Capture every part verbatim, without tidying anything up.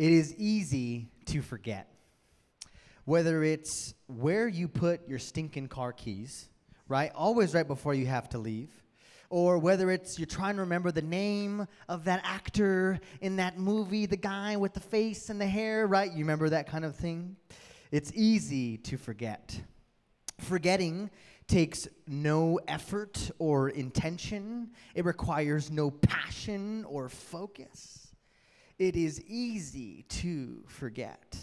It is easy to forget. Whether it's where you put your stinking car keys, right? Always right before you have to leave. Or whether it's you're trying to remember the name of that actor in that movie, the guy with the face and the hair, right? You remember that kind of thing? It's easy to forget. Forgetting takes no effort or intention. It requires no passion or focus. It is easy to forget,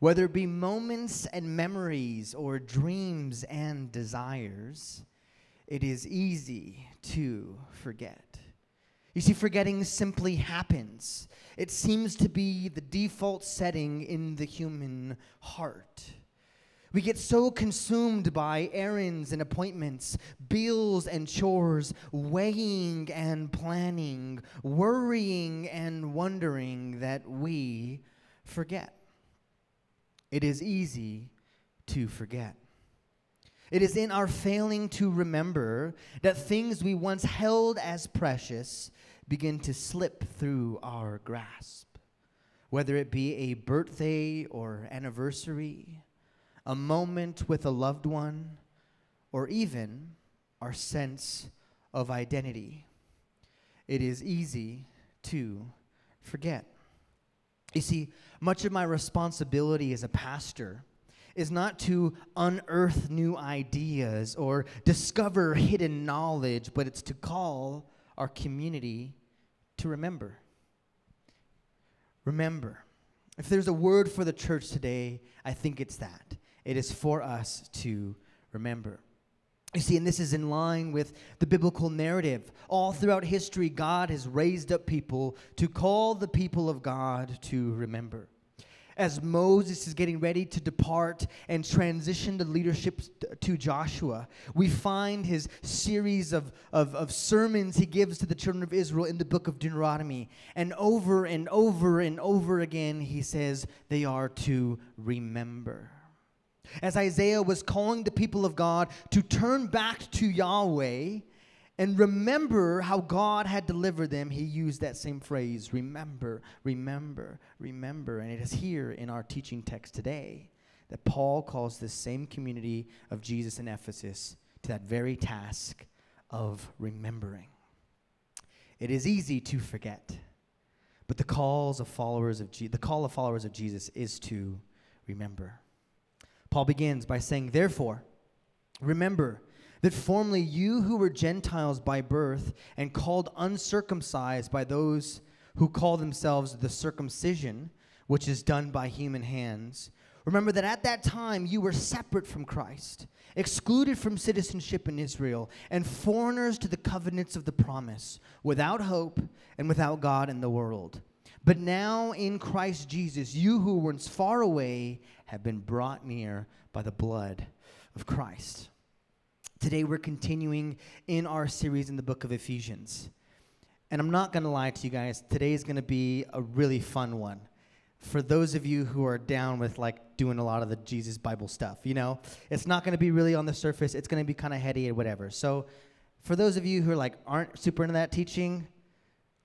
whether it be moments and memories or dreams and desires. It is easy to forget. You see, forgetting simply happens. It seems to be the default setting in the human heart. We get so consumed by errands and appointments, bills and chores, weighing and planning, worrying and wondering that we forget. It is easy to forget. It is in our failing to remember that things we once held as precious begin to slip through our grasp, whether it be a birthday or anniversary, a moment with a loved one, or even our sense of identity. It is easy to forget. You see, much of my responsibility as a pastor is not to unearth new ideas or discover hidden knowledge, but it's to call our community to remember. Remember. If there's a word for the church today, I think it's that. It is for us to remember. You see, and this is in line with the biblical narrative. All throughout history, God has raised up people to call the people of God to remember. As Moses is getting ready to depart and transition the leadership to Joshua, we find his series of, of, of sermons he gives to the children of Israel in the book of Deuteronomy. And over and over and over again, he says they are to remember. As Isaiah was calling the people of God to turn back to Yahweh and remember how God had delivered them, he used that same phrase, remember, remember, remember. And it is here in our teaching text today that Paul calls this same community of Jesus in Ephesus to that very task of remembering. It is easy to forget, but the calls of followers of Je- the call of followers of Jesus is to remember. Paul begins by saying, therefore, remember that formerly you who were Gentiles by birth and called uncircumcised by those who call themselves the circumcision, which is done by human hands, remember that at that time you were separate from Christ, excluded from citizenship in Israel, and foreigners to the covenants of the promise, without hope and without God in the world. But now in Christ Jesus, you who were once far away have been brought near by the blood of Christ. Today we're continuing in our series in the book of Ephesians. And I'm not going to lie to you guys, today is going to be a really fun one. For those of you who are down with like doing a lot of the Jesus Bible stuff, you know, it's not going to be really on the surface. It's going to be kind of heady and whatever. So for those of you who are like aren't super into that teaching,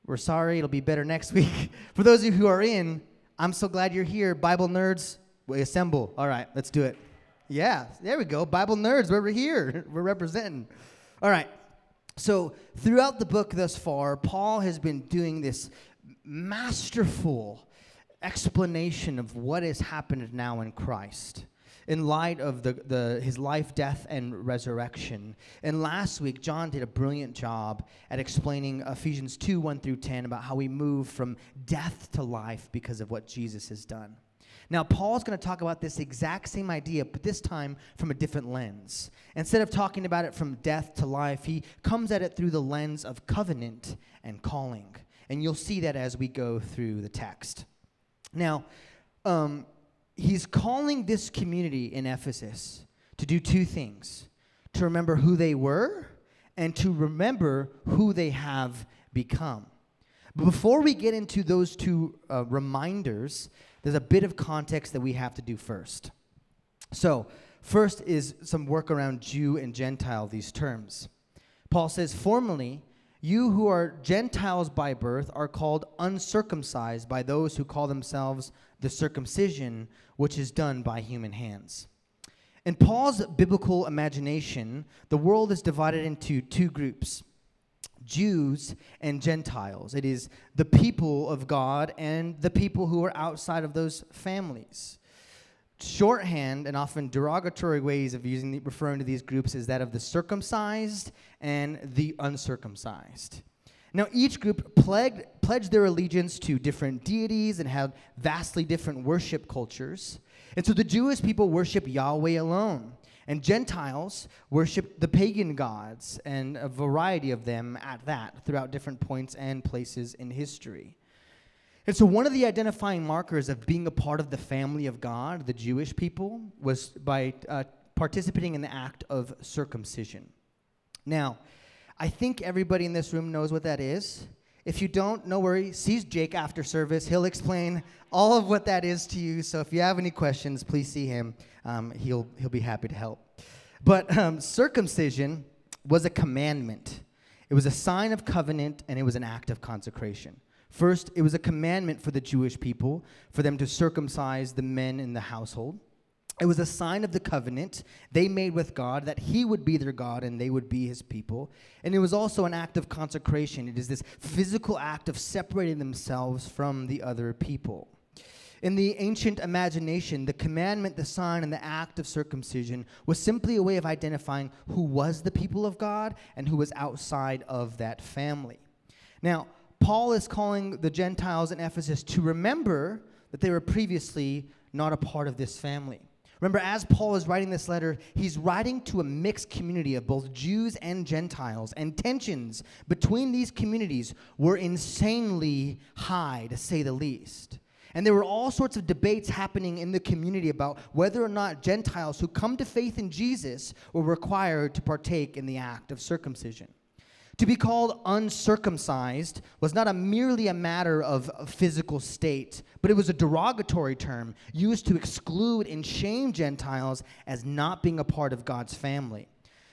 we're sorry, it'll be better next week. For those of you who are in, I'm so glad you're here. Bible nerds, we assemble. All right, let's do it. Yeah, there we go. Bible nerds, we're here. We're representing. All right, so throughout the book thus far, Paul has been doing this masterful explanation of what has happened now in Christ, in light of the, the his life, death, and resurrection. And last week, John did a brilliant job at explaining Ephesians two, one through ten, about how we move from death to life because of what Jesus has done. Now, Paul's going to talk about this exact same idea, but this time from a different lens. Instead of talking about it from death to life, he comes at it through the lens of covenant and calling. And you'll see that as we go through the text. Now, um... he's calling this community in Ephesus to do two things, to remember who they were and to remember who they have become. But before we get into those two uh, reminders, there's a bit of context that we have to do first. So first is some work around Jew and Gentile, these terms. Paul says, formerly, You who are Gentiles by birth are called uncircumcised by those who call themselves the circumcision, which is done by human hands. In Paul's biblical imagination, the world is divided into two groups, Jews and Gentiles. It is the people of God and the people who are outside of those families. Shorthand and often derogatory ways of using the, referring to these groups is that of the circumcised and the uncircumcised. Now, each group pledged, pledged their allegiance to different deities and had vastly different worship cultures. And so the Jewish people worship Yahweh alone, and Gentiles worship the pagan gods, and a variety of them at that throughout different points and places in history. And so one of the identifying markers of being a part of the family of God, the Jewish people, was by uh, participating in the act of circumcision. Now, I think everybody in this room knows what that is. If you don't, no worry. See Jake after service. He'll explain all of what that is to you. So if you have any questions, please see him. Um, he'll, he'll be happy to help. But um, circumcision was a commandment. It was a sign of covenant, and it was an act of consecration. First, it was a commandment for the Jewish people, for them to circumcise the men in the household. It was a sign of the covenant they made with God, that he would be their God and they would be his people. And it was also an act of consecration. It is this physical act of separating themselves from the other people. In the ancient imagination, the commandment, the sign, and the act of circumcision was simply a way of identifying who was the people of God and who was outside of that family. Now, Paul is calling the Gentiles in Ephesus to remember that they were previously not a part of this family. Remember, as Paul is writing this letter, he's writing to a mixed community of both Jews and Gentiles, and tensions between these communities were insanely high, to say the least. And there were all sorts of debates happening in the community about whether or not Gentiles who come to faith in Jesus were required to partake in the act of circumcision. To be called uncircumcised was not a merely a matter of a physical state, but it was a derogatory term used to exclude and shame Gentiles as not being a part of God's family.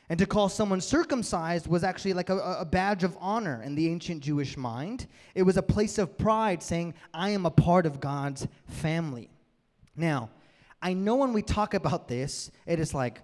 And to call someone circumcised was actually like a, a badge of honor in the ancient Jewish mind. It was a place of pride saying, I am a part of God's family. Now, I know when we talk about this, it is like,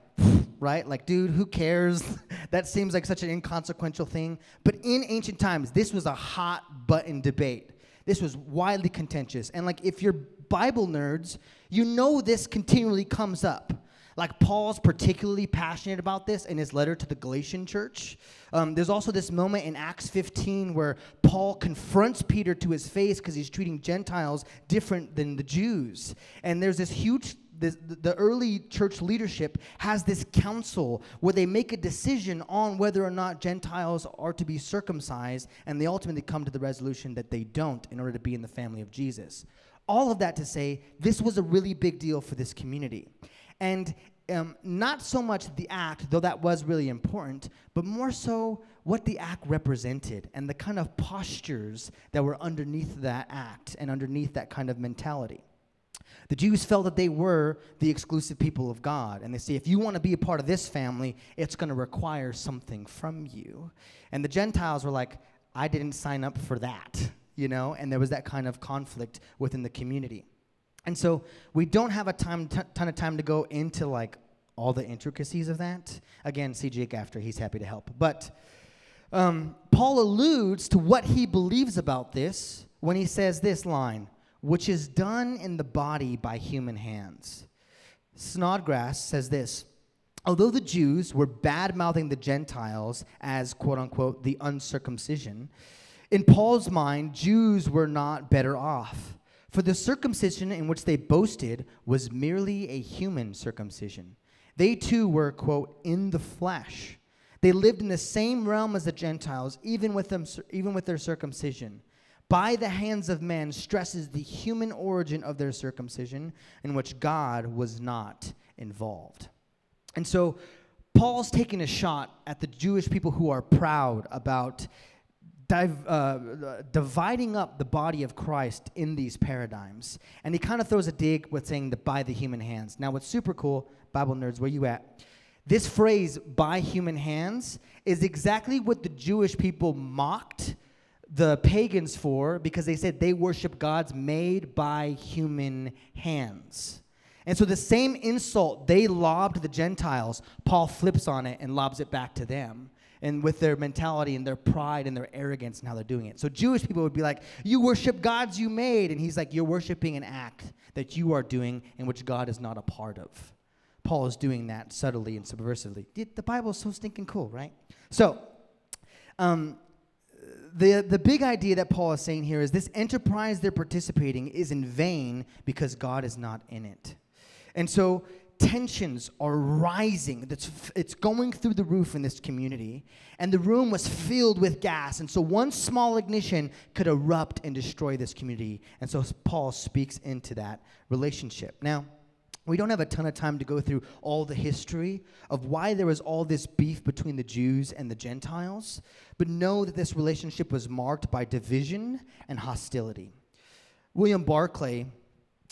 right? Like, dude, who cares? That seems like such an inconsequential thing. But in ancient times, this was a hot button debate. This was widely contentious. And like, if you're Bible nerds, you know this continually comes up. Like, Paul's particularly passionate about this in his letter to the Galatian church. Um, there's also this moment in Acts fifteen where Paul confronts Peter to his face because he's treating Gentiles different than the Jews. And there's this huge This, the early church leadership has this council where they make a decision on whether or not Gentiles are to be circumcised, and they ultimately come to the resolution that they don't in order to be in the family of Jesus. All of that to say, this was a really big deal for this community. And um, not so much the act, though that was really important, but more so what the act represented and the kind of postures that were underneath that act and underneath that kind of mentality. The Jews felt that they were the exclusive people of God. And they say, if you want to be a part of this family, it's going to require something from you. And the Gentiles were like, I didn't sign up for that, you know? And there was that kind of conflict within the community. And so we don't have a time, t- ton of time to go into, like, all the intricacies of that. Again, see Jake after. He's happy to help. But um, Paul alludes to what he believes about this when he says this line, which is done in the body by human hands. Snodgrass says this, although the Jews were bad-mouthing the Gentiles as, quote-unquote, the uncircumcision, in Paul's mind, Jews were not better off, for the circumcision in which they boasted was merely a human circumcision. They too were, quote, in the flesh. They lived in the same realm as the Gentiles, even with them, even with their circumcision. By the hands of man stresses the human origin of their circumcision, in which God was not involved. And so Paul's taking a shot at the Jewish people who are proud about div- uh, dividing up the body of Christ in these paradigms. And he kind of throws a dig with saying that by the human hands. Now, what's super cool, Bible nerds, where you at? This phrase, by human hands, is exactly what the Jewish people mocked the pagans for, because they said they worship gods made by human hands. And so the same insult they lobbed the Gentiles, Paul flips on it and lobs it back to them, and with their mentality and their pride and their arrogance and how they're doing it. So Jewish people would be like, you worship gods you made. And he's like, you're worshiping an act that you are doing and which God is not a part of. Paul is doing that subtly and subversively. The Bible is so stinking cool, right? So um, the, the big idea that Paul is saying here is this enterprise they're participating is in vain because God is not in it. And so tensions are rising. It's going through the roof in this community. And the room was filled with gas. And so one small ignition could erupt and destroy this community. And so Paul speaks into that relationship. Now, we don't have a ton of time to go through all the history of why there was all this beef between the Jews and the Gentiles, but know that this relationship was marked by division and hostility. William Barclay,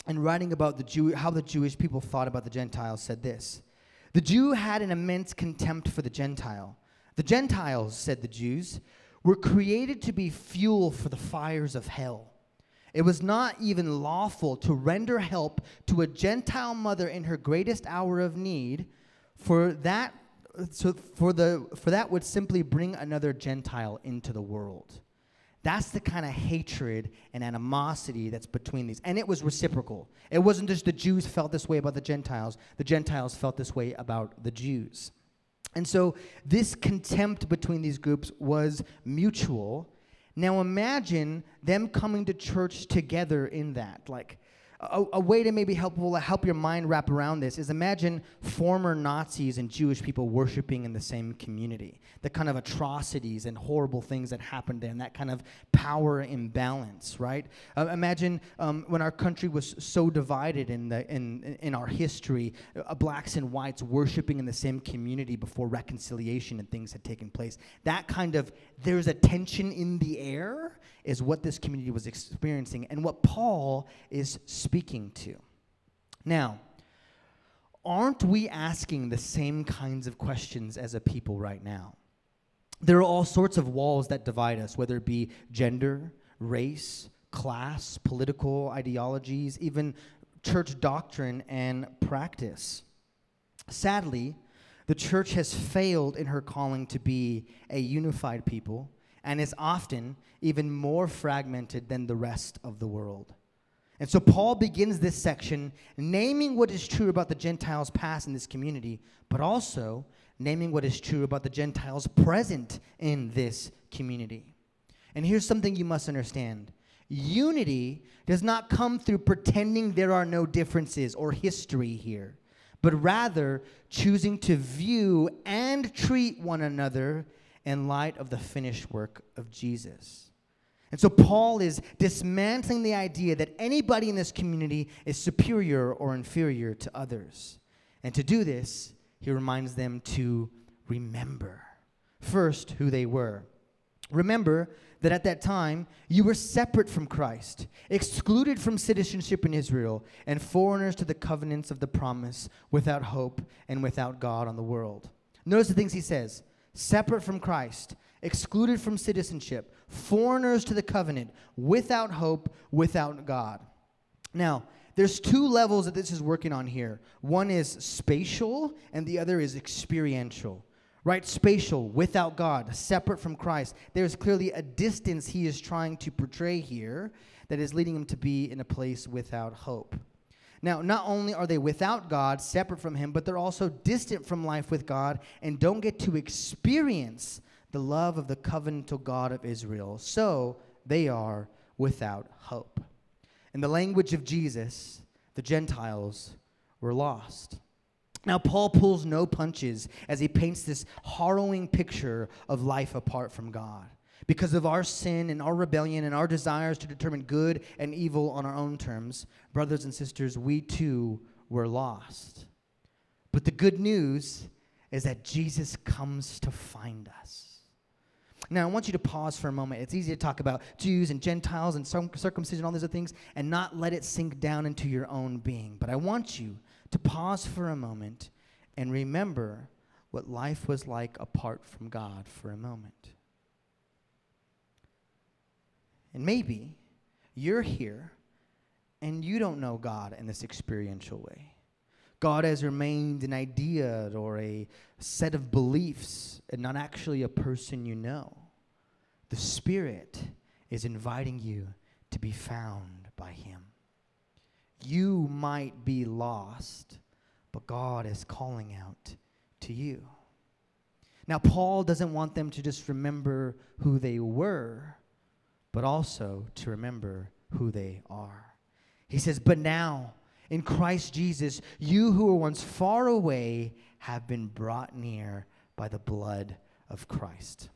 in writing about the Jew, how the Jewish people thought about the Gentiles, said this: "The Jew had an immense contempt for the Gentile. The Gentiles, said the Jews, were created to be fuel for the fires of hell. It was not even lawful to render help to a Gentile mother in her greatest hour of need, for that so for the for that would simply bring another Gentile into the world." That's the kind of hatred and animosity that's between these. And it was reciprocal. It wasn't just the Jews felt this way about the Gentiles. The Gentiles felt this way about the Jews. And so this contempt between these groups was mutual. Now imagine them coming to church together in that. Like a, a way to maybe help help your mind wrap around this is imagine former Nazis and Jewish people worshiping in the same community. The kind of atrocities and horrible things that happened there, and that kind of power imbalance, right? Uh, imagine um, when our country was so divided in the in in our history, uh, blacks and whites worshiping in the same community before reconciliation and things had taken place. That kind of there's a tension in the air is what this community was experiencing and what Paul is speaking to. Now, aren't we asking the same kinds of questions as a people right now? There are all sorts of walls that divide us, whether it be gender, race, class, political ideologies, even church doctrine and practice. Sadly, the church has failed in her calling to be a unified people, and is often even more fragmented than the rest of the world. And so Paul begins this section naming what is true about the Gentiles' past in this community, but also naming what is true about the Gentiles' present in this community. And here's something you must understand. Unity does not come through pretending there are no differences or history here, but rather choosing to view and treat one another in light of the finished work of Jesus. And so Paul is dismantling the idea that anybody in this community is superior or inferior to others. And to do this, he reminds them to remember first who they were. Remember that at that time, you were separate from Christ, excluded from citizenship in Israel, and foreigners to the covenants of the promise, without hope and without God on the world. Notice the things he says. Separate from Christ, excluded from citizenship, foreigners to the covenant, without hope, without God. Now, there's two levels that this is working on here. One is spatial, and the other is experiential. Right? Spatial, without God, separate from Christ. There's clearly a distance he is trying to portray here that is leading him to be in a place without hope. Now, not only are they without God, separate from him, but they're also distant from life with God and don't get to experience the love of the covenantal God of Israel. So they are without hope. In the language of Jesus, the Gentiles were lost. Now, Paul pulls no punches as he paints this harrowing picture of life apart from God, because of our sin and our rebellion and our desires to determine good and evil on our own terms. Brothers and sisters, we too were lost. But the good news is that Jesus comes to find us. Now, I want you to pause for a moment. It's easy to talk about Jews and Gentiles and circumcision, all these other things, and not let it sink down into your own being. But I want you to pause for a moment and remember what life was like apart from God for a moment. And maybe you're here and you don't know God in this experiential way. God has remained an idea or a set of beliefs and not actually a person you know. The Spirit is inviting you to be found by Him. You might be lost, but God is calling out to you. Now, Paul doesn't want them to just remember who they were, but also to remember who they are. He says, but now, in Christ Jesus, you who were once far away have been brought near by the blood of Christ.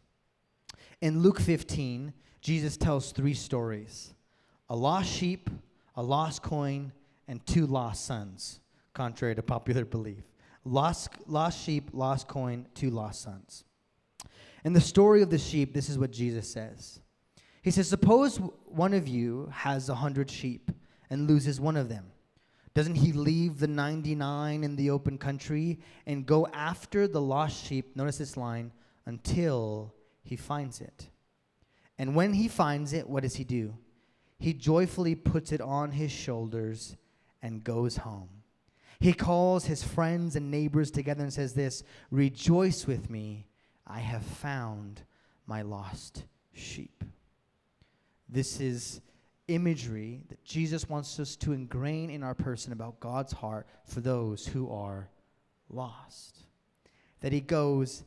In Luke fifteen, Jesus tells three stories: a lost sheep, a lost coin, and two lost sons, contrary to popular belief. Lost, lost sheep, lost coin, two lost sons. In the story of the sheep, this is what Jesus says. He says, suppose one of you has a hundred sheep and loses one of them. Doesn't he leave the ninety-nine in the open country and go after the lost sheep, notice this line, until he finds it? And when he finds it, what does he do? He joyfully puts it on his shoulders and goes home. He calls his friends and neighbors together and says this, rejoice with me, I have found my lost sheep. This is imagery that Jesus wants us to ingrain in our person about God's heart for those who are lost. That he goes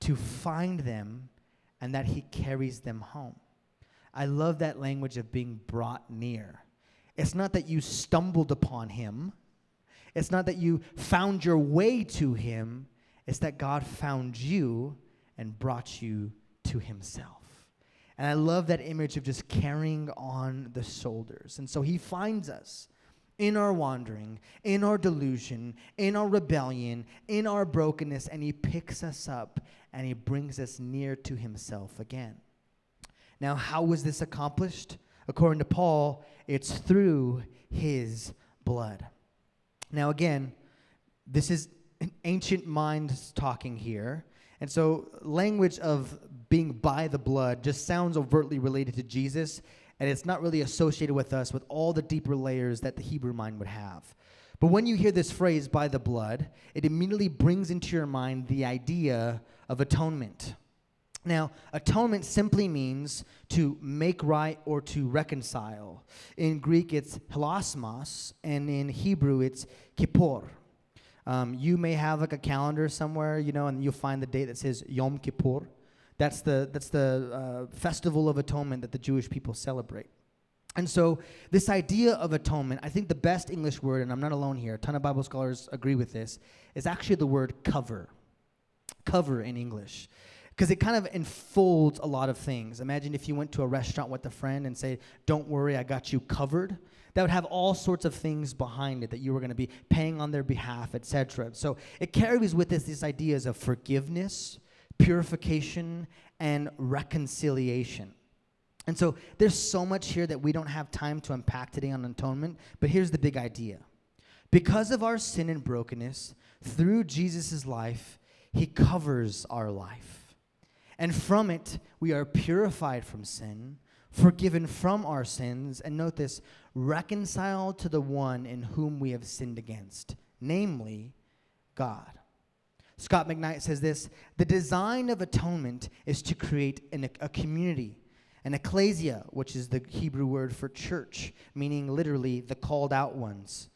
to find them and that he carries them home. I love that language of being brought near. It's not that you stumbled upon him. It's not that you found your way to him. It's that God found you and brought you to himself. And I love that image of just carrying on the shoulders. And so he finds us in our wandering, in our delusion, in our rebellion, in our brokenness, and he picks us up and he brings us near to himself again. Now, how was this accomplished? According to Paul, it's through his blood. Now, again, this is an ancient mind talking here. And so language of being by the blood just sounds overtly related to Jesus, and it's not really associated with us with all the deeper layers that the Hebrew mind would have. But when you hear this phrase, by the blood, it immediately brings into your mind the idea of atonement. Now, atonement simply means to make right or to reconcile. In Greek, it's hilasmos, and in Hebrew, it's kippur. Um, you may have like a calendar somewhere, you know, and you'll find the date that says Yom Kippur. That's the that's the uh, festival of atonement that the Jewish people celebrate. And so this idea of atonement, I think the best English word, and I'm not alone here, a ton of Bible scholars agree with this, is actually the word cover. Cover in English. Because it kind of enfolds a lot of things. Imagine if you went to a restaurant with a friend and say, don't worry, I got you covered. That would have all sorts of things behind it that you were going to be paying on their behalf, et cetera. So it carries with it these ideas of forgiveness, purification, and reconciliation. And so there's so much here that we don't have time to unpack today on atonement, but here's the big idea. Because of our sin and brokenness, through Jesus' life, he covers our life. And from it, we are purified from sin, forgiven from our sins, and note this, reconciled to the one in whom we have sinned against, namely God. Scott McKnight says this, the design of atonement is to create an, a community, an ecclesia, which is the Hebrew word for church, meaning literally the called out ones.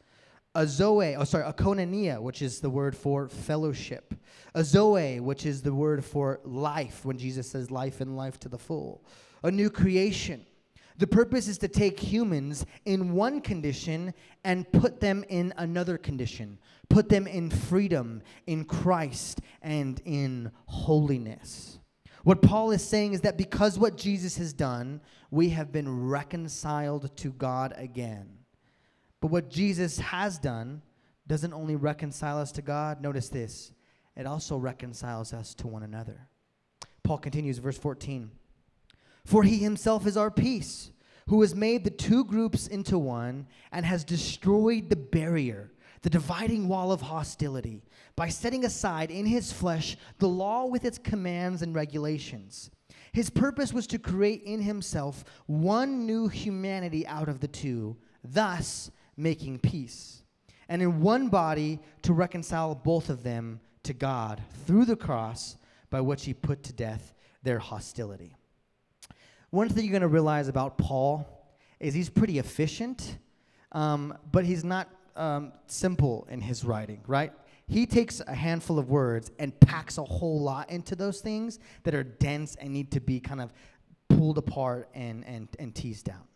A zoe, oh sorry, a koinonia, which is the word for fellowship. A zoe, which is the word for life, when Jesus says life and life to the full. A new creation. The purpose is to take humans in one condition and put them in another condition. Put them in freedom, in Christ, and in holiness. What Paul is saying is that because what Jesus has done, we have been reconciled to God again. But what Jesus has done doesn't only reconcile us to God. Notice this. It also reconciles us to one another. Paul continues, verse fourteen. For he himself is our peace, who has made the two groups into one and has destroyed the barrier, the dividing wall of hostility by setting aside in his flesh the law with its commands and regulations. His purpose was to create in himself one new humanity out of the two, thus making peace, and in one body to reconcile both of them to God through the cross by which he put to death their hostility. One thing you're going to realize about Paul is he's pretty efficient, um, but he's not um, simple in his writing, right? He takes a handful of words and packs a whole lot into those things that are dense and need to be kind of pulled apart and and, and teased out.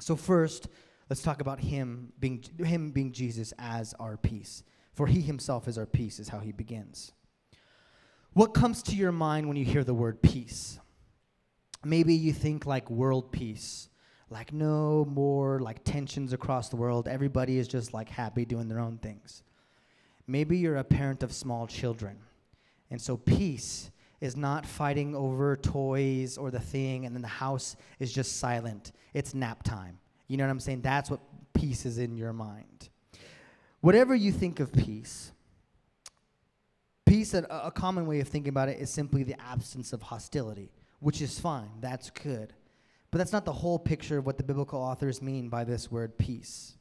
So first, let's talk about him being him being Jesus as our peace. For he himself is our peace, is how he begins. What comes to your mind when you hear the word peace? Maybe you think like world peace, like no more like tensions across the world. Everybody is just like happy doing their own things. Maybe you're a parent of small children, and so peace is not fighting over toys or the thing, and then the house is just silent. It's nap time. You know what I'm saying? That's what peace is in your mind. Whatever you think of peace, peace, a, a common way of thinking about it is simply the absence of hostility, which is fine. That's good. But that's not the whole picture of what the biblical authors mean by this word peace.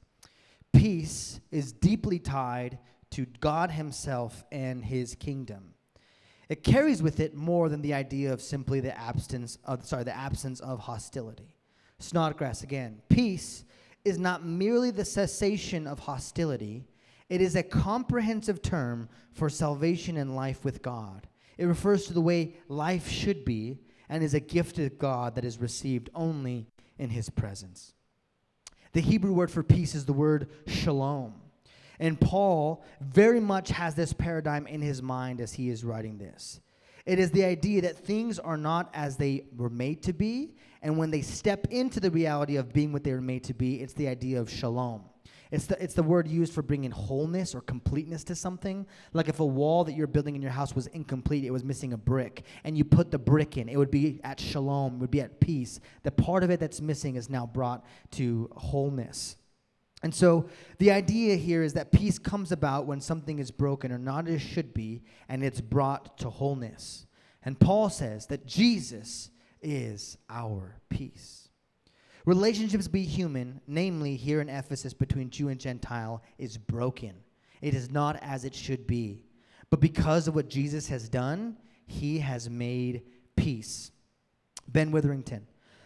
Peace is deeply tied to God himself and his kingdom. It carries with it more than the idea of simply the absence of, sorry, the absence of hostility. Snodgrass again. Peace is not merely the cessation of hostility. It is a comprehensive term for salvation and life with God. It refers to the way life should be and is a gift of God that is received only in his presence. The Hebrew word for peace is the word shalom. And Paul very much has this paradigm in his mind as he is writing this. It is the idea that things are not as they were made to be, and when they step into the reality of being what they were made to be, it's the idea of shalom. It's the, it's the word used for bringing wholeness or completeness to something. Like if a wall that you're building in your house was incomplete, it was missing a brick, and you put the brick in, it would be at shalom, it would be at peace. The part of it that's missing is now brought to wholeness. And so the idea here is that peace comes about when something is broken or not as it should be, and it's brought to wholeness. And Paul says that Jesus is our peace. Relationships be human, namely here in Ephesus between Jew and Gentile, is broken. It is not as it should be. But because of what Jesus has done, he has made peace. Ben Witherington.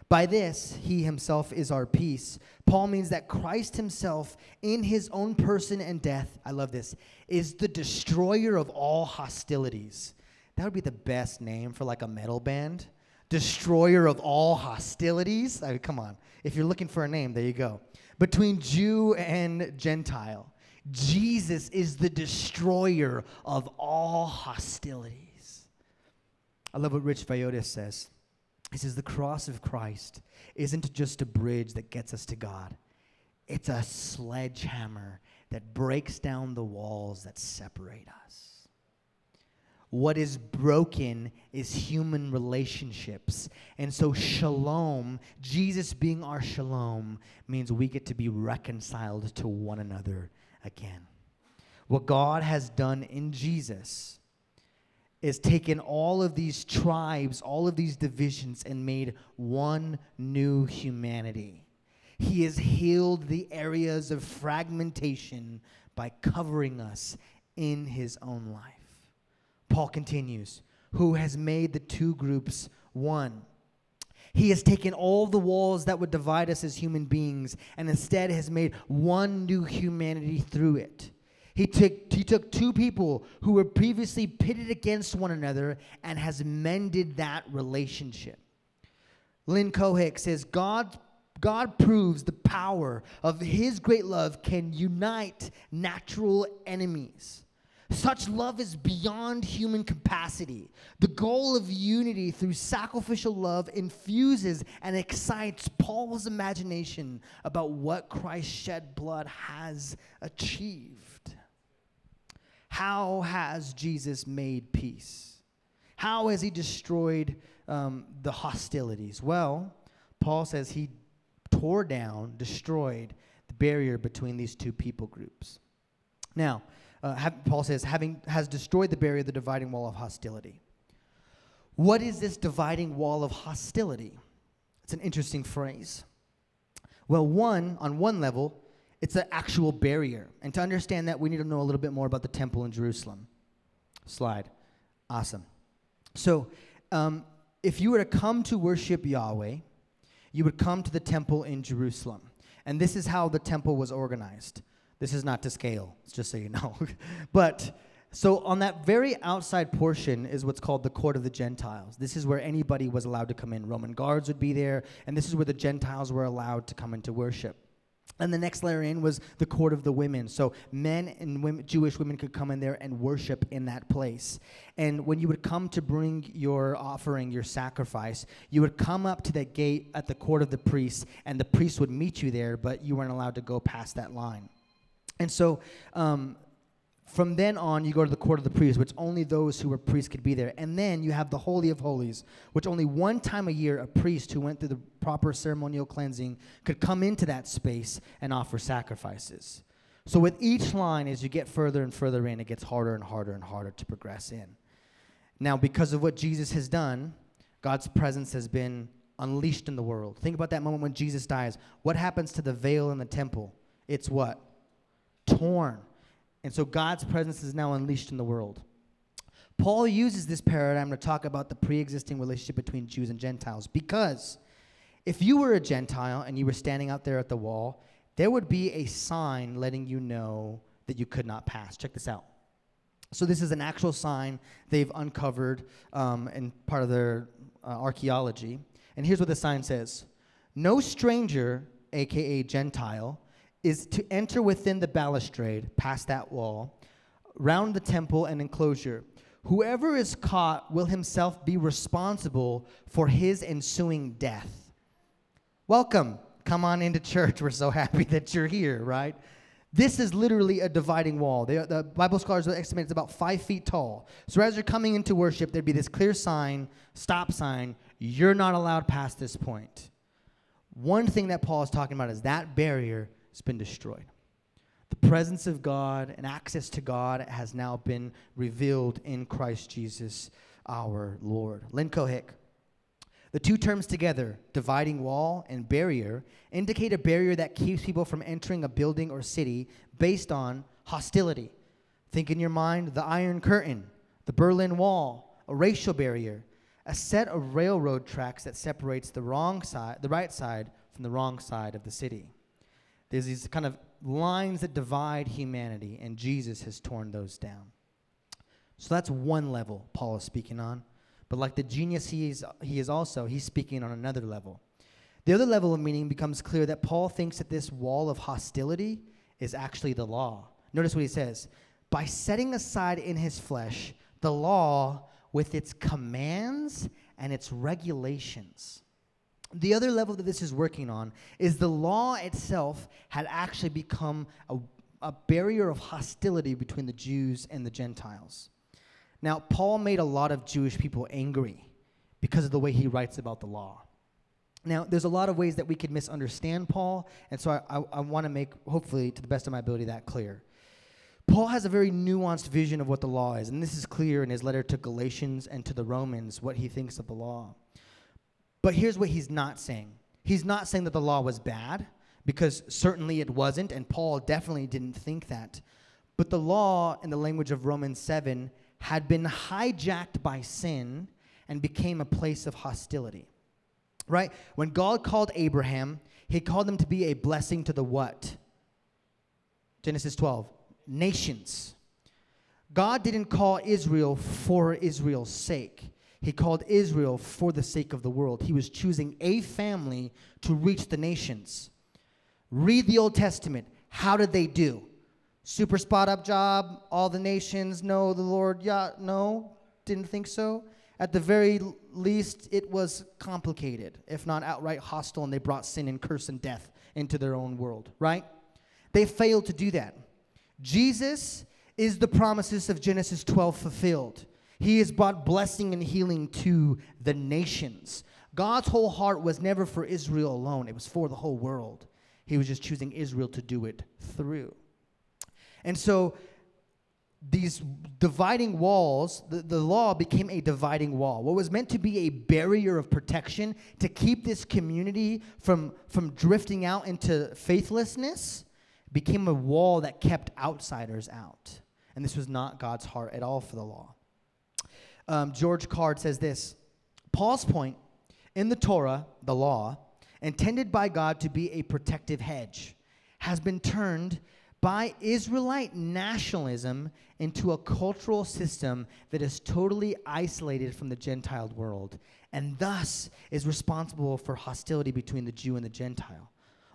By this, he himself is our peace. Paul means that Christ himself, in his own person and death, I love this, is the destroyer of all hostilities. That would be the best name for like a metal band. Destroyer of all hostilities. I mean, come on. If you're looking for a name, there you go. Between Jew and Gentile, Jesus is the destroyer of all hostilities. I love what Rich Viotis says. He says the cross of Christ isn't just a bridge that gets us to God. It's a sledgehammer that breaks down the walls that separate us. What is broken is human relationships. And so shalom, Jesus being our shalom, means we get to be reconciled to one another again. What God has done in Jesus is taken all of these tribes, all of these divisions, and made one new humanity. He has healed the areas of fragmentation by covering us in his own life. Paul continues, who has made the two groups one. He has taken all the walls that would divide us as human beings and instead has made one new humanity through it. He took, he took two people who were previously pitted against one another and has mended that relationship. Lynn Cohick says, God, God proves the power of his great love can unite natural enemies. Such love is beyond human capacity. The goal of unity through sacrificial love infuses and excites Paul's imagination about what Christ's shed blood has achieved. How has Jesus made peace? How has he destroyed um, the hostilities? Well, Paul says he tore down, destroyed the barrier between these two people groups. Now, uh, have, Paul says, having has destroyed the barrier, the dividing wall of hostility. What is this dividing wall of hostility? It's an interesting phrase. Well, one, on one level, it's an actual barrier. And to understand that, we need to know a little bit more about the temple in Jerusalem. Slide. Awesome. So, um, if you were to come to worship Yahweh, you would come to the temple in Jerusalem. And this is how the temple was organized. This is not to scale, just so you know. But, so on that very outside portion is what's called the court of the Gentiles. This is where anybody was allowed to come in. Roman guards would be there, and this is where the Gentiles were allowed to come into worship. And the next layer in was the court of the women. So men and women, Jewish women could come in there and worship in that place. And when you would come to bring your offering, your sacrifice, you would come up to that gate at the court of the priests, and the priests would meet you there, but you weren't allowed to go past that line. And so um, from then on, you go to the court of the priests, which only those who were priests could be there. And then you have the Holy of Holies, which only one time a year a priest who went through the proper ceremonial cleansing could come into that space and offer sacrifices. So with each line, as you get further and further in, it gets harder and harder and harder to progress in. Now, because of what Jesus has done, God's presence has been unleashed in the world. Think about that moment when Jesus dies. What happens to the veil in the temple? It's what? Torn. And so God's presence is now unleashed in the world. Paul uses this paradigm to talk about the pre-existing relationship between Jews and Gentiles, because if you were a Gentile and you were standing out there at the wall, there would be a sign letting you know that you could not pass. Check this out. So this is an actual sign they've uncovered um, in part of their uh, archaeology. And here's what the sign says. No stranger, a k a. Gentile, is to enter within the balustrade, past that wall, round the temple and enclosure. Whoever is caught will himself be responsible for his ensuing death. Welcome. Come on into church. We're so happy that you're here, right? This is literally a dividing wall. They, the Bible scholars estimate it's about five feet tall. So as you're coming into worship, there'd be this clear sign, stop sign, you're not allowed past this point. One thing that Paul is talking about is that barrier has been destroyed. The presence of God and access to God has now been revealed in Christ Jesus, our Lord. Lynn Cohick. The two terms together, dividing wall and barrier, indicate a barrier that keeps people from entering a building or city based on hostility. Think in your mind the Iron Curtain, the Berlin Wall, a racial barrier, a set of railroad tracks that separates the wrong side, the right side from the wrong side of the city. There's these kind of lines that divide humanity, and Jesus has torn those down. So that's one level Paul is speaking on. But like the genius he is, he is also, he's speaking on another level. The other level of meaning becomes clear that Paul thinks that this wall of hostility is actually the law. Notice what he says. By setting aside in his flesh the law with its commands and its regulations. The other level that this is working on is the law itself had actually become a, a barrier of hostility between the Jews and the Gentiles. Now, Paul made a lot of Jewish people angry because of the way he writes about the law. Now, there's a lot of ways that we could misunderstand Paul, and so I, I, I want to make, hopefully, to the best of my ability, that clear. Paul has a very nuanced vision of what the law is, and this is clear in his letter to Galatians and to the Romans, what he thinks of the law. But here's what he's not saying. He's not saying that the law was bad, because certainly it wasn't, and Paul definitely didn't think that. But the law, in the language of Romans seven, had been hijacked by sin and became a place of hostility. Right? When God called Abraham, he called him to be a blessing to the what? Genesis twelve, nations. God didn't call Israel for Israel's sake. He called Israel for the sake of the world. He was choosing a family to reach the nations. Read the Old Testament. How did they do? Super spot up job. All the nations know the Lord. Yeah, no, didn't think so. At the very least, it was complicated, if not outright hostile, and they brought sin and curse and death into their own world, right? They failed to do that. Jesus is the promises of Genesis twelve fulfilled. He has brought blessing and healing to the nations. God's whole heart was never for Israel alone. It was for the whole world. He was just choosing Israel to do it through. And so these dividing walls, the, the law became a dividing wall. What was meant to be a barrier of protection to keep this community from, from drifting out into faithlessness became a wall that kept outsiders out. And this was not God's heart at all for the law. Um, George Card says this, Paul's point in the Torah, the law, intended by God to be a protective hedge, has been turned by Israelite nationalism into a cultural system that is totally isolated from the Gentile world and thus is responsible for hostility between the Jew and the Gentile.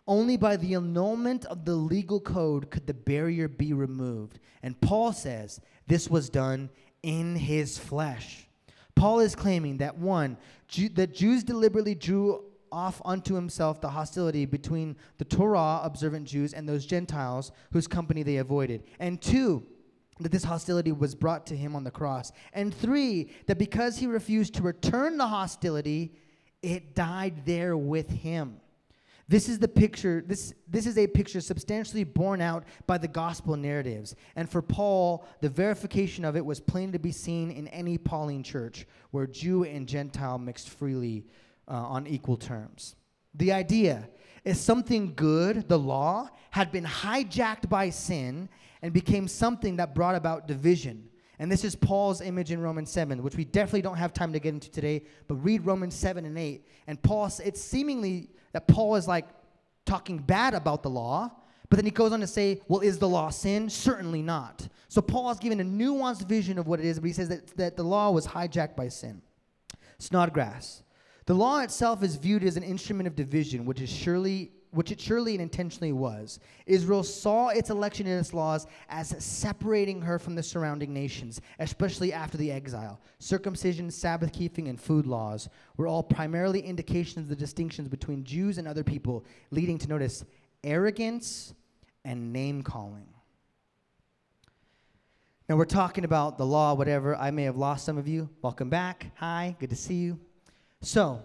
Only by the annulment of the legal code could the barrier be removed. And Paul says this was done in his flesh. Paul is claiming that, one, Jew, that Jews deliberately drew off unto himself the hostility between the Torah-observant Jews and those Gentiles whose company they avoided. And two, that this hostility was brought to him on the cross. And three, that because he refused to return the hostility, it died there with him. This is the picture, this, this is a picture substantially borne out by the gospel narratives. And for Paul, the verification of it was plain to be seen in any Pauline church where Jew and Gentile mixed freely Uh, on equal terms. The idea is something good, the law, had been hijacked by sin and became something that brought about division. And this is Paul's image in Romans seven, which we definitely don't have time to get into today, but read Romans seven and eight. And Paul, it's seemingly that Paul is like talking bad about the law, but then he goes on to say, well, is the law sin? Certainly not. So Paul is given a nuanced vision of what it is, but he says that, that the law was hijacked by sin. Snodgrass. The law itself is viewed as an instrument of division, which is surely, which it surely and intentionally was. Israel saw its election and its laws as separating her from the surrounding nations, especially after the exile. Circumcision, Sabbath keeping, and food laws were all primarily indications of the distinctions between Jews and other people, leading to, notice, arrogance and name-calling. Now we're talking about the law, whatever. I may have lost some of you. Welcome back. Hi, good to see you. So,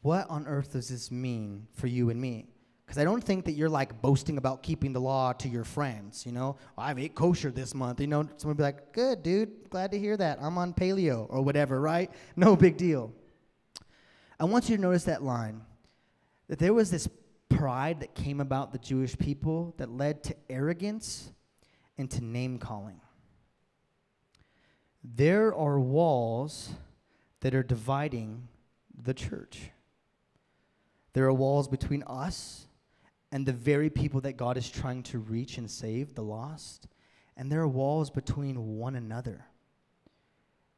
what on earth does this mean for you and me? Because I don't think that you're, like, boasting about keeping the law to your friends, you know? I've ate kosher this month, you know? Someone would be like, good, dude, glad to hear that. I'm on paleo or whatever, right? No big deal. I want you to notice that line, that there was this pride that came about the Jewish people that led to arrogance and to name-calling. There are walls that are dividing the church. There are walls between us and the very people that God is trying to reach and save, the lost. And there are walls between one another.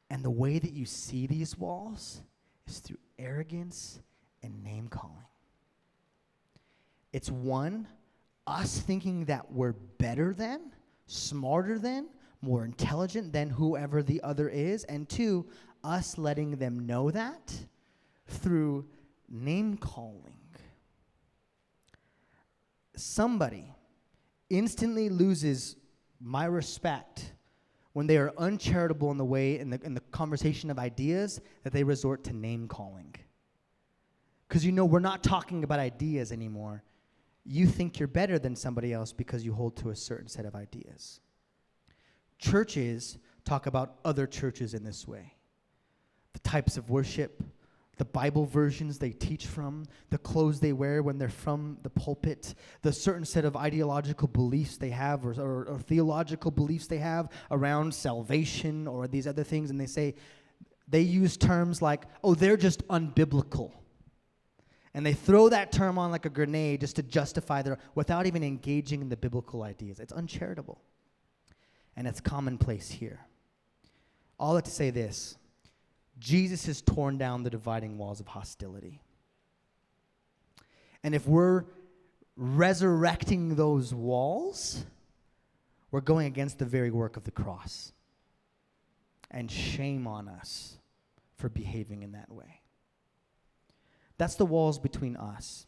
And the way that you see these walls is through arrogance and name-calling. It's one, us thinking that we're better than, smarter than, more intelligent than whoever the other is, and two, us letting them know that through name-calling. Somebody instantly loses my respect when they are uncharitable in the way, in the, in the conversation of ideas, that they resort to name-calling. Because you know we're not talking about ideas anymore. You think you're better than somebody else because you hold to a certain set of ideas. Churches talk about other churches in this way. The types of worship, the Bible versions they teach from, the clothes they wear when they're from the pulpit, the certain set of ideological beliefs they have or, or, or theological beliefs they have around salvation or these other things. And they say, they use terms like, oh, they're just unbiblical. And they throw that term on like a grenade just to justify their, without even engaging in the biblical ideas. It's uncharitable. And it's commonplace here. All that to say this, Jesus has torn down the dividing walls of hostility. And if we're resurrecting those walls, we're going against the very work of the cross. And shame on us for behaving in that way. That's the walls between us.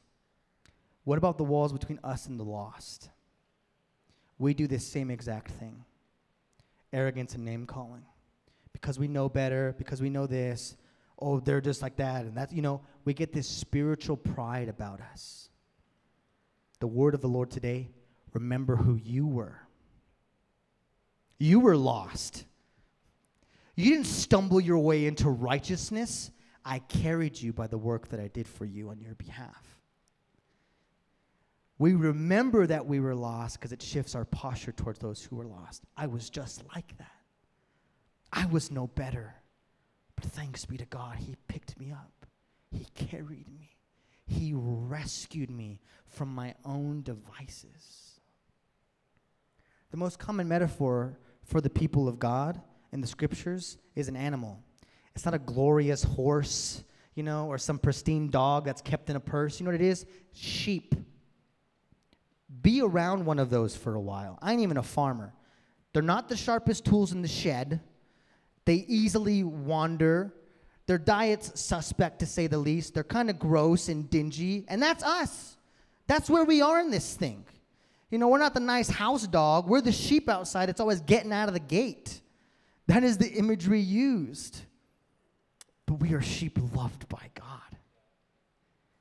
What about the walls between us and the lost? We do this same exact thing. Arrogance and name-calling. Because we know better, because we know this, oh, they're just like that, and that, you know, we get this spiritual pride about us. The word of the Lord today, remember who you were. You were lost. You didn't stumble your way into righteousness. I carried you by the work that I did for you on your behalf. We remember that we were lost because it shifts our posture towards those who were lost. I was just like that. I was no better. But thanks be to God, he picked me up. He carried me. He rescued me from my own devices. The most common metaphor for the people of God in the scriptures is an animal. It's not a glorious horse, you know, or some pristine dog that's kept in a purse. You know what it is? Sheep. Be around one of those for a while. I ain't even a farmer. They're not the sharpest tools in the shed. They easily wander. Their diet's suspect, to say the least. They're kind of gross and dingy. And that's us. That's where we are in this thing. You know, we're not the nice house dog. We're the sheep outside. It's always getting out of the gate. That is the imagery used. But we are sheep loved by God.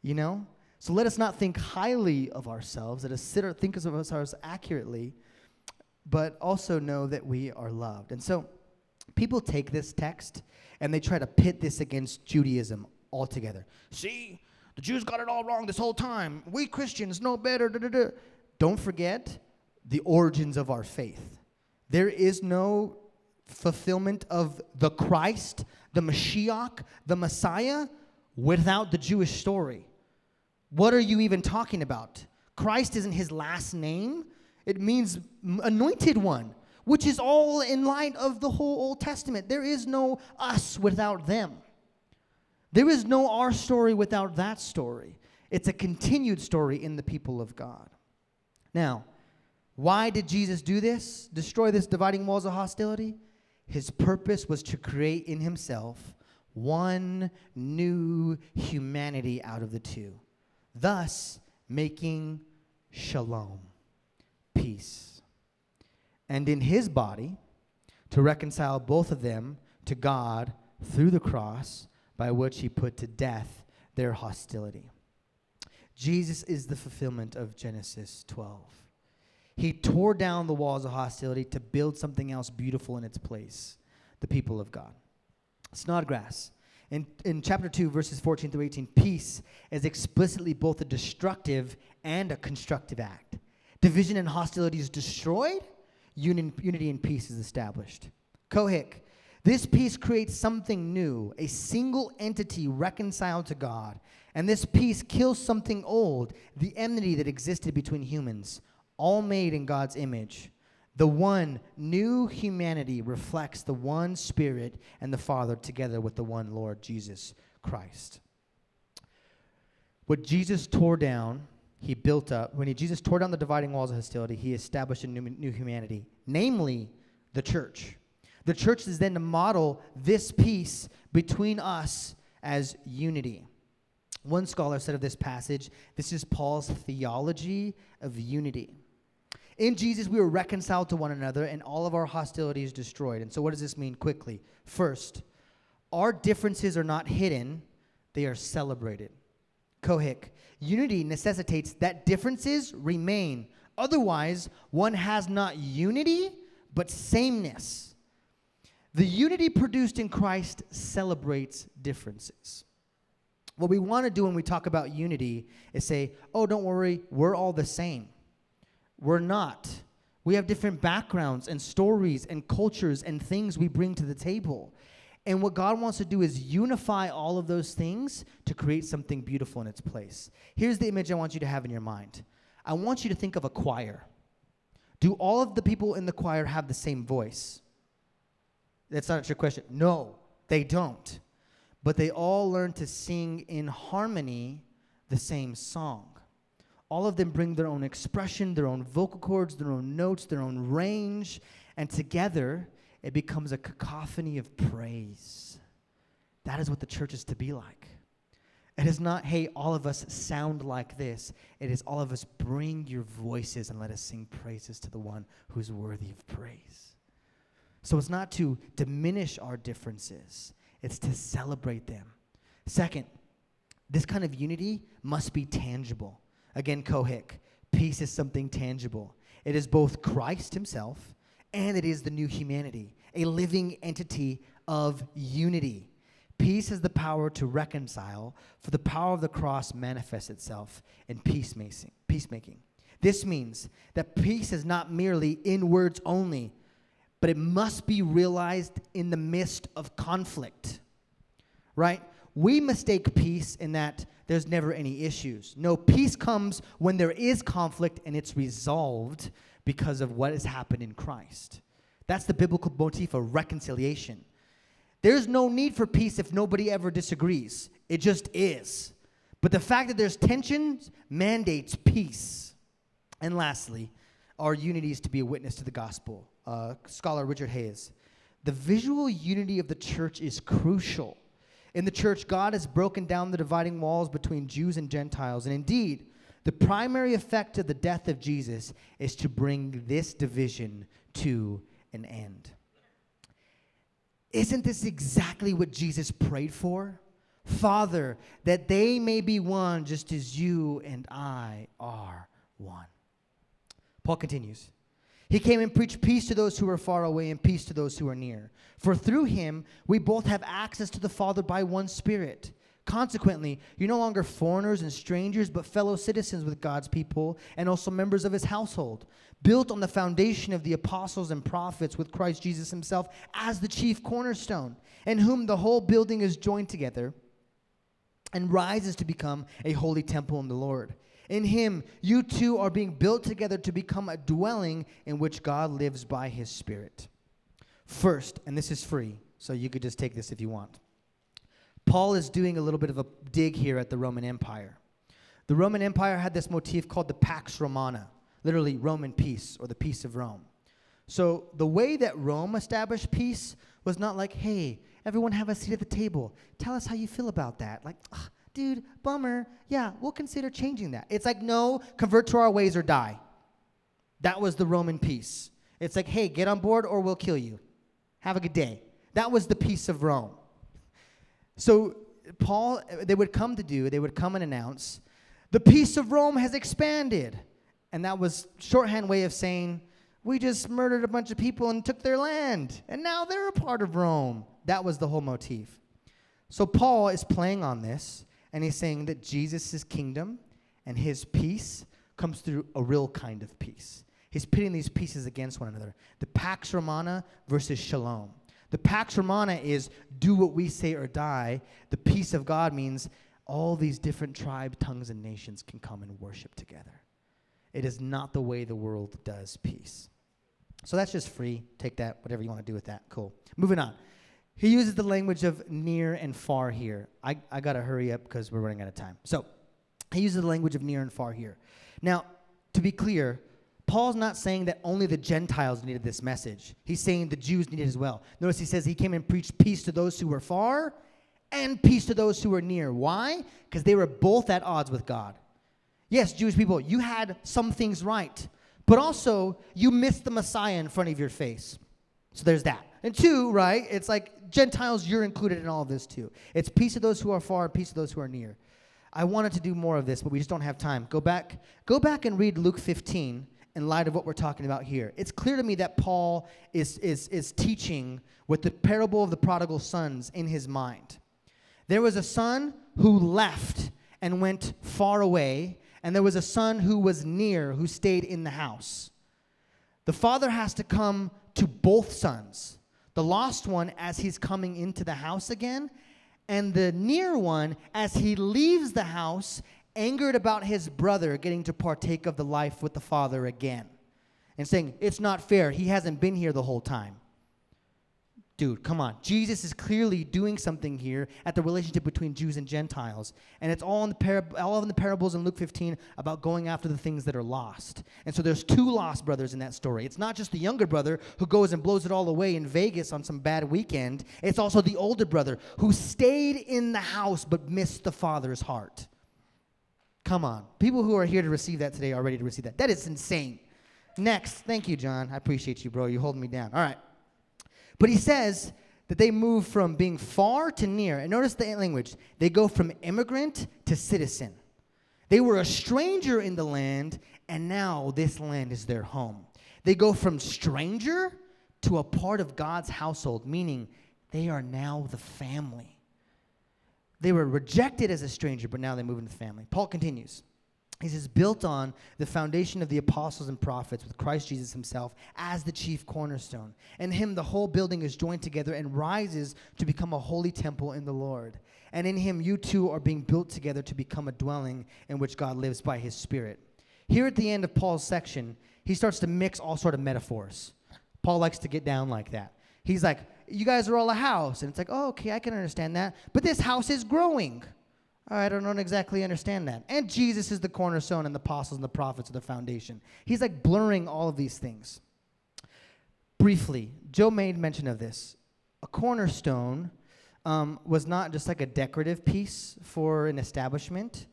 You know? So let us not think highly of ourselves. Let us think of ourselves accurately, but also know that we are loved. And so people take this text and they try to pit this against Judaism altogether. See, the Jews got it all wrong this whole time. We Christians know better. Da, da, da. Don't forget the origins of our faith. There is no fulfillment of the Christ, the Mashiach, the Messiah without the Jewish story. What are you even talking about? Christ isn't his last name. It means anointed one, which is all in light of the whole Old Testament. There is no us without them. There is no our story without that story. It's a continued story in the people of God. Now, why did Jesus do this? Destroy this dividing walls of hostility? His purpose was to create in himself one new humanity out of the two, thus making shalom, peace. And in his body, to reconcile both of them to God through the cross, by which he put to death their hostility. Jesus is the fulfillment of Genesis twelve. He tore down the walls of hostility to build something else beautiful in its place, the people of God. Snodgrass, in, in chapter two, verses fourteen through eighteen, peace is explicitly both a destructive and a constructive act. Division and hostility is destroyed. Union, unity and peace is established. Cohick, this peace creates something new, a single entity reconciled to God. And this peace kills something old, the enmity that existed between humans, all made in God's image. The one new humanity reflects the one Spirit and the Father together with the one Lord Jesus Christ. What Jesus tore down, he built up. When he, Jesus tore down the dividing walls of hostility, he established a new, new humanity, namely the church. The church is then to model this peace between us as unity. One scholar said of this passage, this is Paul's theology of unity. In Jesus, we were reconciled to one another, and all of our hostilities destroyed. And so what does this mean quickly? First, our differences are not hidden. They are celebrated. Cohick, unity necessitates that differences remain. Otherwise, one has not unity, but sameness. The unity produced in Christ celebrates differences. What we want to do when we talk about unity is say, oh, don't worry, we're all the same. We're not. We have different backgrounds and stories and cultures and things we bring to the table. And what God wants to do is unify all of those things to create something beautiful in its place. Here's the image I want you to have in your mind. I want you to think of a choir. Do all of the people in the choir have the same voice? That's not a trick question. No, they don't. But they all learn to sing in harmony the same song. All of them bring their own expression, their own vocal cords, their own notes, their own range, and together it becomes a cacophony of praise. That is what the church is to be like. It is not, hey, all of us sound like this. It is all of us bring your voices and let us sing praises to the one who's worthy of praise. So it's not to diminish our differences. It's to celebrate them. Second, this kind of unity must be tangible. Again, Cohick, peace is something tangible. It is both Christ himself and it is the new humanity, a living entity of unity. Peace has the power to reconcile, for the power of the cross manifests itself in peacemaking. This means that peace is not merely in words only, but it must be realized in the midst of conflict, right? We mistake peace in that there's never any issues. No, peace comes when there is conflict and it's resolved because of what has happened in Christ. That's the biblical motif of reconciliation. There's no need for peace if nobody ever disagrees. It just is. But the fact that there's tension mandates peace. And lastly, our unity is to be a witness to the gospel. Uh, scholar Richard Hayes. The visual unity of the church is crucial. In the church, God has broken down the dividing walls between Jews and Gentiles. And indeed, the primary effect of the death of Jesus is to bring this division to an end. Isn't this exactly what Jesus prayed for? Father, that they may be one just as you and I are one. Paul continues. He came and preached peace to those who are far away and peace to those who are near. For through him, we both have access to the Father by one Spirit. Consequently, you're no longer foreigners and strangers, but fellow citizens with God's people and also members of his household, built on the foundation of the apostles and prophets with Christ Jesus himself as the chief cornerstone, in whom the whole building is joined together and rises to become a holy temple in the Lord. In him, you two are being built together to become a dwelling in which God lives by his Spirit. First, and this is free, so you could just take this if you want. Paul is doing a little bit of a dig here at the Roman Empire. The Roman Empire had this motif called the Pax Romana, literally Roman peace or the peace of Rome. So the way that Rome established peace was not like, hey, everyone have a seat at the table. Tell us how you feel about that. Like, oh, dude, bummer. Yeah, we'll consider changing that. It's like, no, convert to our ways or die. That was the Roman peace. It's like, hey, get on board or we'll kill you. Have a good day. That was the peace of Rome. So Paul, they would come to do, they would come and announce, the peace of Rome has expanded. And that was shorthand way of saying, we just murdered a bunch of people and took their land. And now they're a part of Rome. That was the whole motif. So Paul is playing on this, and he's saying that Jesus' kingdom and his peace comes through a real kind of peace. He's pitting these pieces against one another. The Pax Romana versus Shalom. The Pax Romana is do what we say or die. The peace of God means all these different tribes, tongues, and nations can come and worship together. It is not the way the world does peace. So that's just free. Take that, whatever you want to do with that. Cool. Moving on. He uses the language of near and far here. I, I got to hurry up because we're running out of time. So he uses the language of near and far here. Now, to be clear, Paul's not saying that only the Gentiles needed this message. He's saying the Jews needed it as well. Notice he says he came and preached peace to those who were far and peace to those who were near. Why? Because they were both at odds with God. Yes, Jewish people, you had some things right, but also you missed the Messiah in front of your face. So there's that. And two, right, it's like Gentiles, you're included in all of this too. It's peace to those who are far and peace to those who are near. I wanted to do more of this, but we just don't have time. Go back, go back and read Luke fifteen. In light of what we're talking about here. It's clear to me that Paul is, is, is teaching with the parable of the prodigal sons in his mind. There was a son who left and went far away, and there was a son who was near, who stayed in the house. The father has to come to both sons, the lost one as he's coming into the house again, and the near one as he leaves the house angered about his brother getting to partake of the life with the father again and saying, it's not fair. He hasn't been here the whole time. Dude, come on. Jesus is clearly doing something here at the relationship between Jews and Gentiles. And it's all in the, parab- all in the parables in Luke fifteen about going after the things that are lost. And so there's two lost brothers in that story. It's not just the younger brother who goes and blows it all away in Vegas on some bad weekend. It's also the older brother who stayed in the house but missed the father's heart. Come on. People who are here to receive that today are ready to receive that. That is insane. Next. Thank you, John. I appreciate you, bro. You're holding me down. All right. But he says that they move from being far to near. And notice the language. They go from immigrant to citizen. They were a stranger in the land, and now this land is their home. They go from stranger to a part of God's household, meaning they are now the family. They were rejected as a stranger, but now they move into the family. Paul continues. He says, built on the foundation of the apostles and prophets with Christ Jesus himself as the chief cornerstone. In him, the whole building is joined together and rises to become a holy temple in the Lord. And in him, you two are being built together to become a dwelling in which God lives by his Spirit. Here at the end of Paul's section, he starts to mix all sort of metaphors. Paul likes to get down like that. He's like, you guys are all a house. And it's like, oh, okay, I can understand that. But this house is growing. I don't know exactly understand that. And Jesus is the cornerstone, and the apostles and the prophets are the foundation. He's like blurring all of these things. Briefly, Joe made mention of this. A cornerstone um, was not just like a decorative piece for an establishment.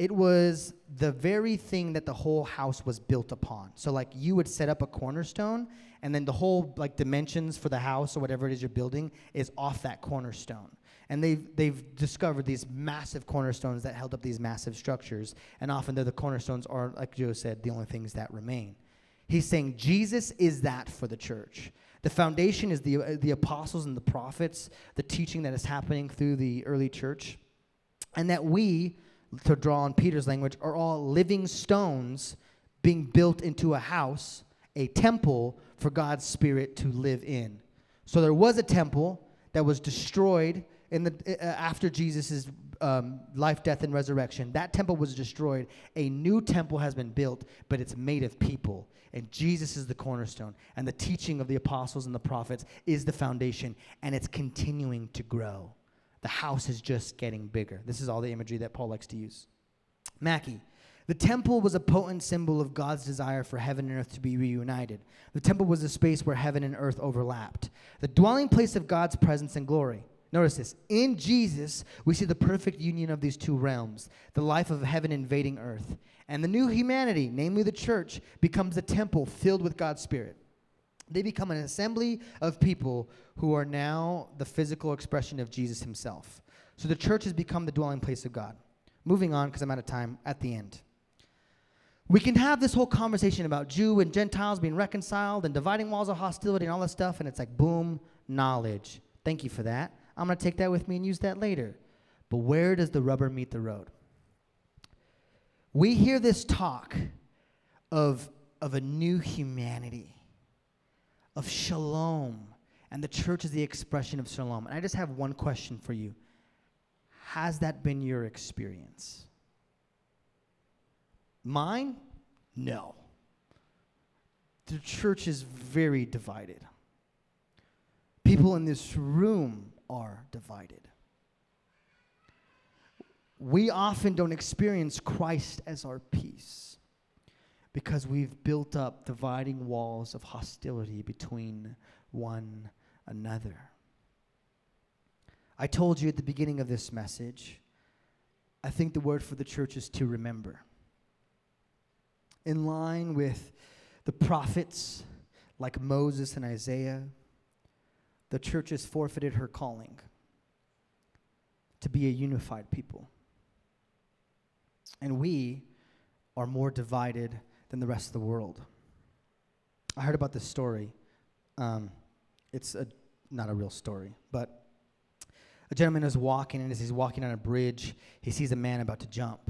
It was the very thing that the whole house was built upon. So like you would set up a cornerstone, and then the whole like dimensions for the house or whatever it is you're building is off that cornerstone. And they've, they've discovered these massive cornerstones that held up these massive structures. And often the cornerstones are, like Joe said, the only things that remain. He's saying Jesus is that for the church. The foundation is the, uh, the apostles and the prophets, the teaching that is happening through the early church. And that we, to draw on Peter's language, are all living stones being built into a house, a temple for God's Spirit to live in. So there was a temple that was destroyed in the uh, after Jesus' um, life, death, and resurrection. That temple was destroyed. A new temple has been built, but it's made of people. And Jesus is the cornerstone. And the teaching of the apostles and the prophets is the foundation. And it's continuing to grow. The house is just getting bigger. This is all the imagery that Paul likes to use. Mackie. The temple was a potent symbol of God's desire for heaven and earth to be reunited. The temple was a space where heaven and earth overlapped. The dwelling place of God's presence and glory. Notice this. In Jesus, we see the perfect union of these two realms, the life of heaven invading earth. And the new humanity, namely the church, becomes a temple filled with God's Spirit. They become an assembly of people who are now the physical expression of Jesus himself. So the church has become the dwelling place of God. Moving on, because I'm out of time, at the end. We can have this whole conversation about Jew and Gentiles being reconciled and dividing walls of hostility and all this stuff, and it's like, boom, knowledge. Thank you for that. I'm going to take that with me and use that later. But where does the rubber meet the road? We hear this talk of, of a new humanity, of shalom, and the church is the expression of shalom. And I just have one question for you. Has that been your experience? Mine? No. The church is very divided. People in this room are divided. We often don't experience Christ as our peace because we've built up dividing walls of hostility between one another. I told you at the beginning of this message, I think the word for the church is to remember. In line with the prophets like Moses and Isaiah, the church has forfeited her calling to be a unified people. And we are more divided than the rest of the world. I heard about this story. Um, it's a, not a real story, but a gentleman is walking, and as he's walking on a bridge, he sees a man about to jump.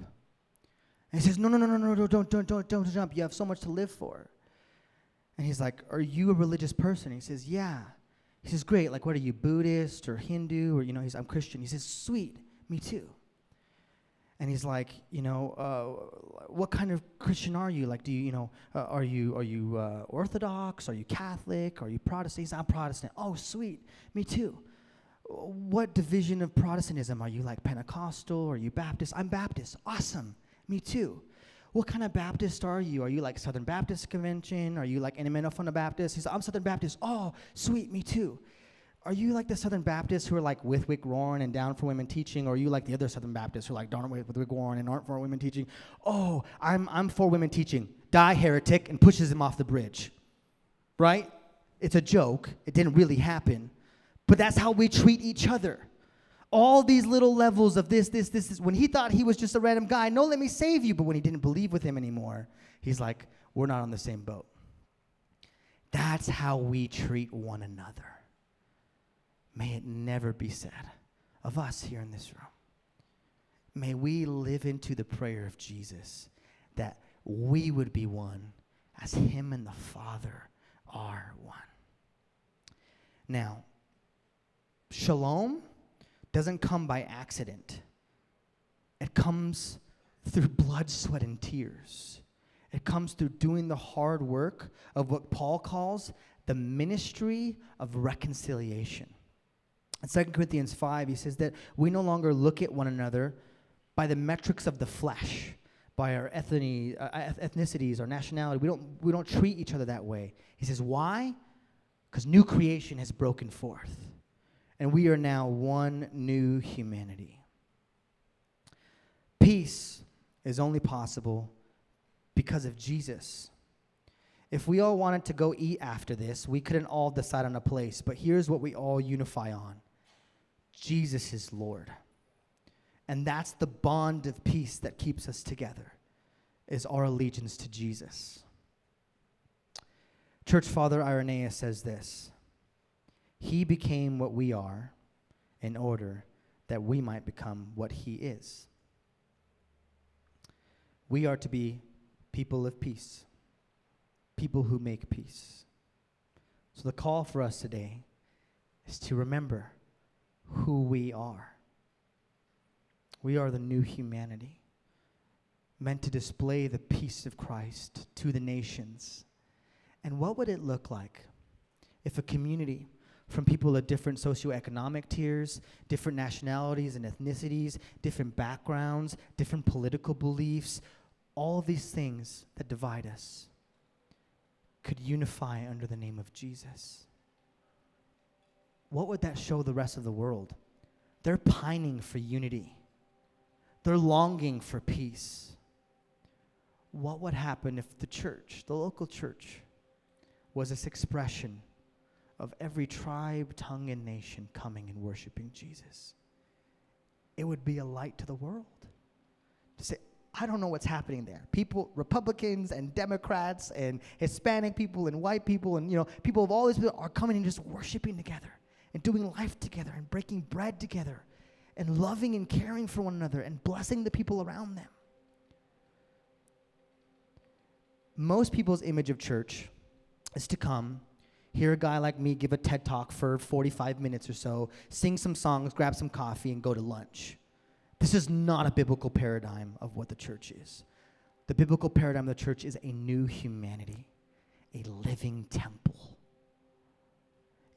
And he says, no, no, no, no, no, don't, don't, don't, don't jump. You have so much to live for. And he's like, are you a religious person? He says, yeah. He says, great, like what are you, Buddhist or Hindu? Or, you know, he's, I'm Christian. He says, sweet, me too. And he's like, you know, uh, what kind of Christian are you? Like, do you, you know, uh, are you are you uh, Orthodox? Are you Catholic? Are you Protestant? He's, I'm Protestant. Oh, sweet, me too. What division of Protestantism? Are you like Pentecostal? Are you Baptist? I'm Baptist. Awesome, me too. What kind of Baptist are you? Are you like Southern Baptist Convention? Are you like Enemenophona Baptist? He's like, I'm Southern Baptist. Oh, sweet, me too. Are you like the Southern Baptists who are like with Wick Warren and down for women teaching? Or are you like the other Southern Baptists who are like down with Wick Warren and aren't for women teaching? Oh, I'm I'm for women teaching. Die, heretic, and pushes him off the bridge. Right? It's a joke. It didn't really happen. But that's how we treat each other. All these little levels of this, this, this, this. When he thought he was just a random guy, no, let me save you. But when he didn't believe with him anymore, he's like, we're not on the same boat. That's how we treat one another. May it never be said of us here in this room. May we live into the prayer of Jesus that we would be one as him and the Father are one. Now, shalom doesn't come by accident. It comes through blood, sweat, and tears. It comes through doing the hard work of what Paul calls the ministry of reconciliation. In Second Corinthians five, he says that we no longer look at one another by the metrics of the flesh, by our ethnic, uh, ethnicities, our nationality. We don't, we don't treat each other that way. He says, why? Because new creation has broken forth. And we are now one new humanity. Peace is only possible because of Jesus. If we all wanted to go eat after this, we couldn't all decide on a place. But here's what we all unify on. Jesus is Lord. And that's the bond of peace that keeps us together, is our allegiance to Jesus. Church Father Irenaeus says this: he became what we are in order that we might become what he is. We are to be people of peace, people who make peace. So the call for us today is to remember who we are. We are the new humanity, meant to display the peace of Christ to the nations. And what would it look like if a community from people of different socioeconomic tiers, different nationalities and ethnicities, different backgrounds, different political beliefs, all these things that divide us could unify under the name of Jesus? What would that show the rest of the world? They're pining for unity. They're longing for peace. What would happen if the church, the local church, was this expression of every tribe, tongue, and nation coming and worshiping Jesus? It would be a light to the world. To say, I don't know what's happening there. People, Republicans and Democrats and Hispanic people and white people and, you know, people of all these people are coming and just worshiping together and doing life together and breaking bread together and loving and caring for one another and blessing the people around them. Most people's image of church is to come, hear a guy like me give a TED Talk for forty-five minutes or so, sing some songs, grab some coffee, and go to lunch. This is not a biblical paradigm of what the church is. The biblical paradigm of the church is a new humanity, a living temple,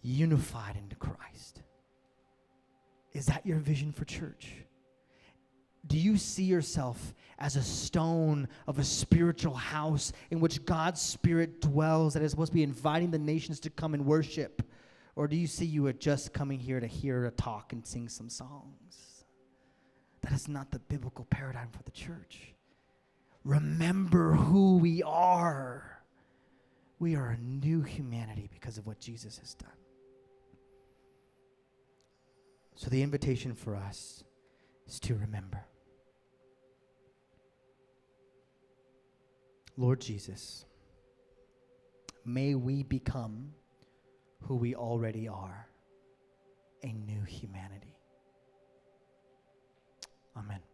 unified into Christ. Is that your vision for church? Do you see yourself as a stone of a spiritual house in which God's Spirit dwells, that is supposed to be inviting the nations to come and worship? Or do you see you are just coming here to hear a talk and sing some songs? That is not the biblical paradigm for the church. Remember who we are. We are a new humanity because of what Jesus has done. So the invitation for us is to remember. Lord Jesus, may we become who we already are, a new humanity. Amen.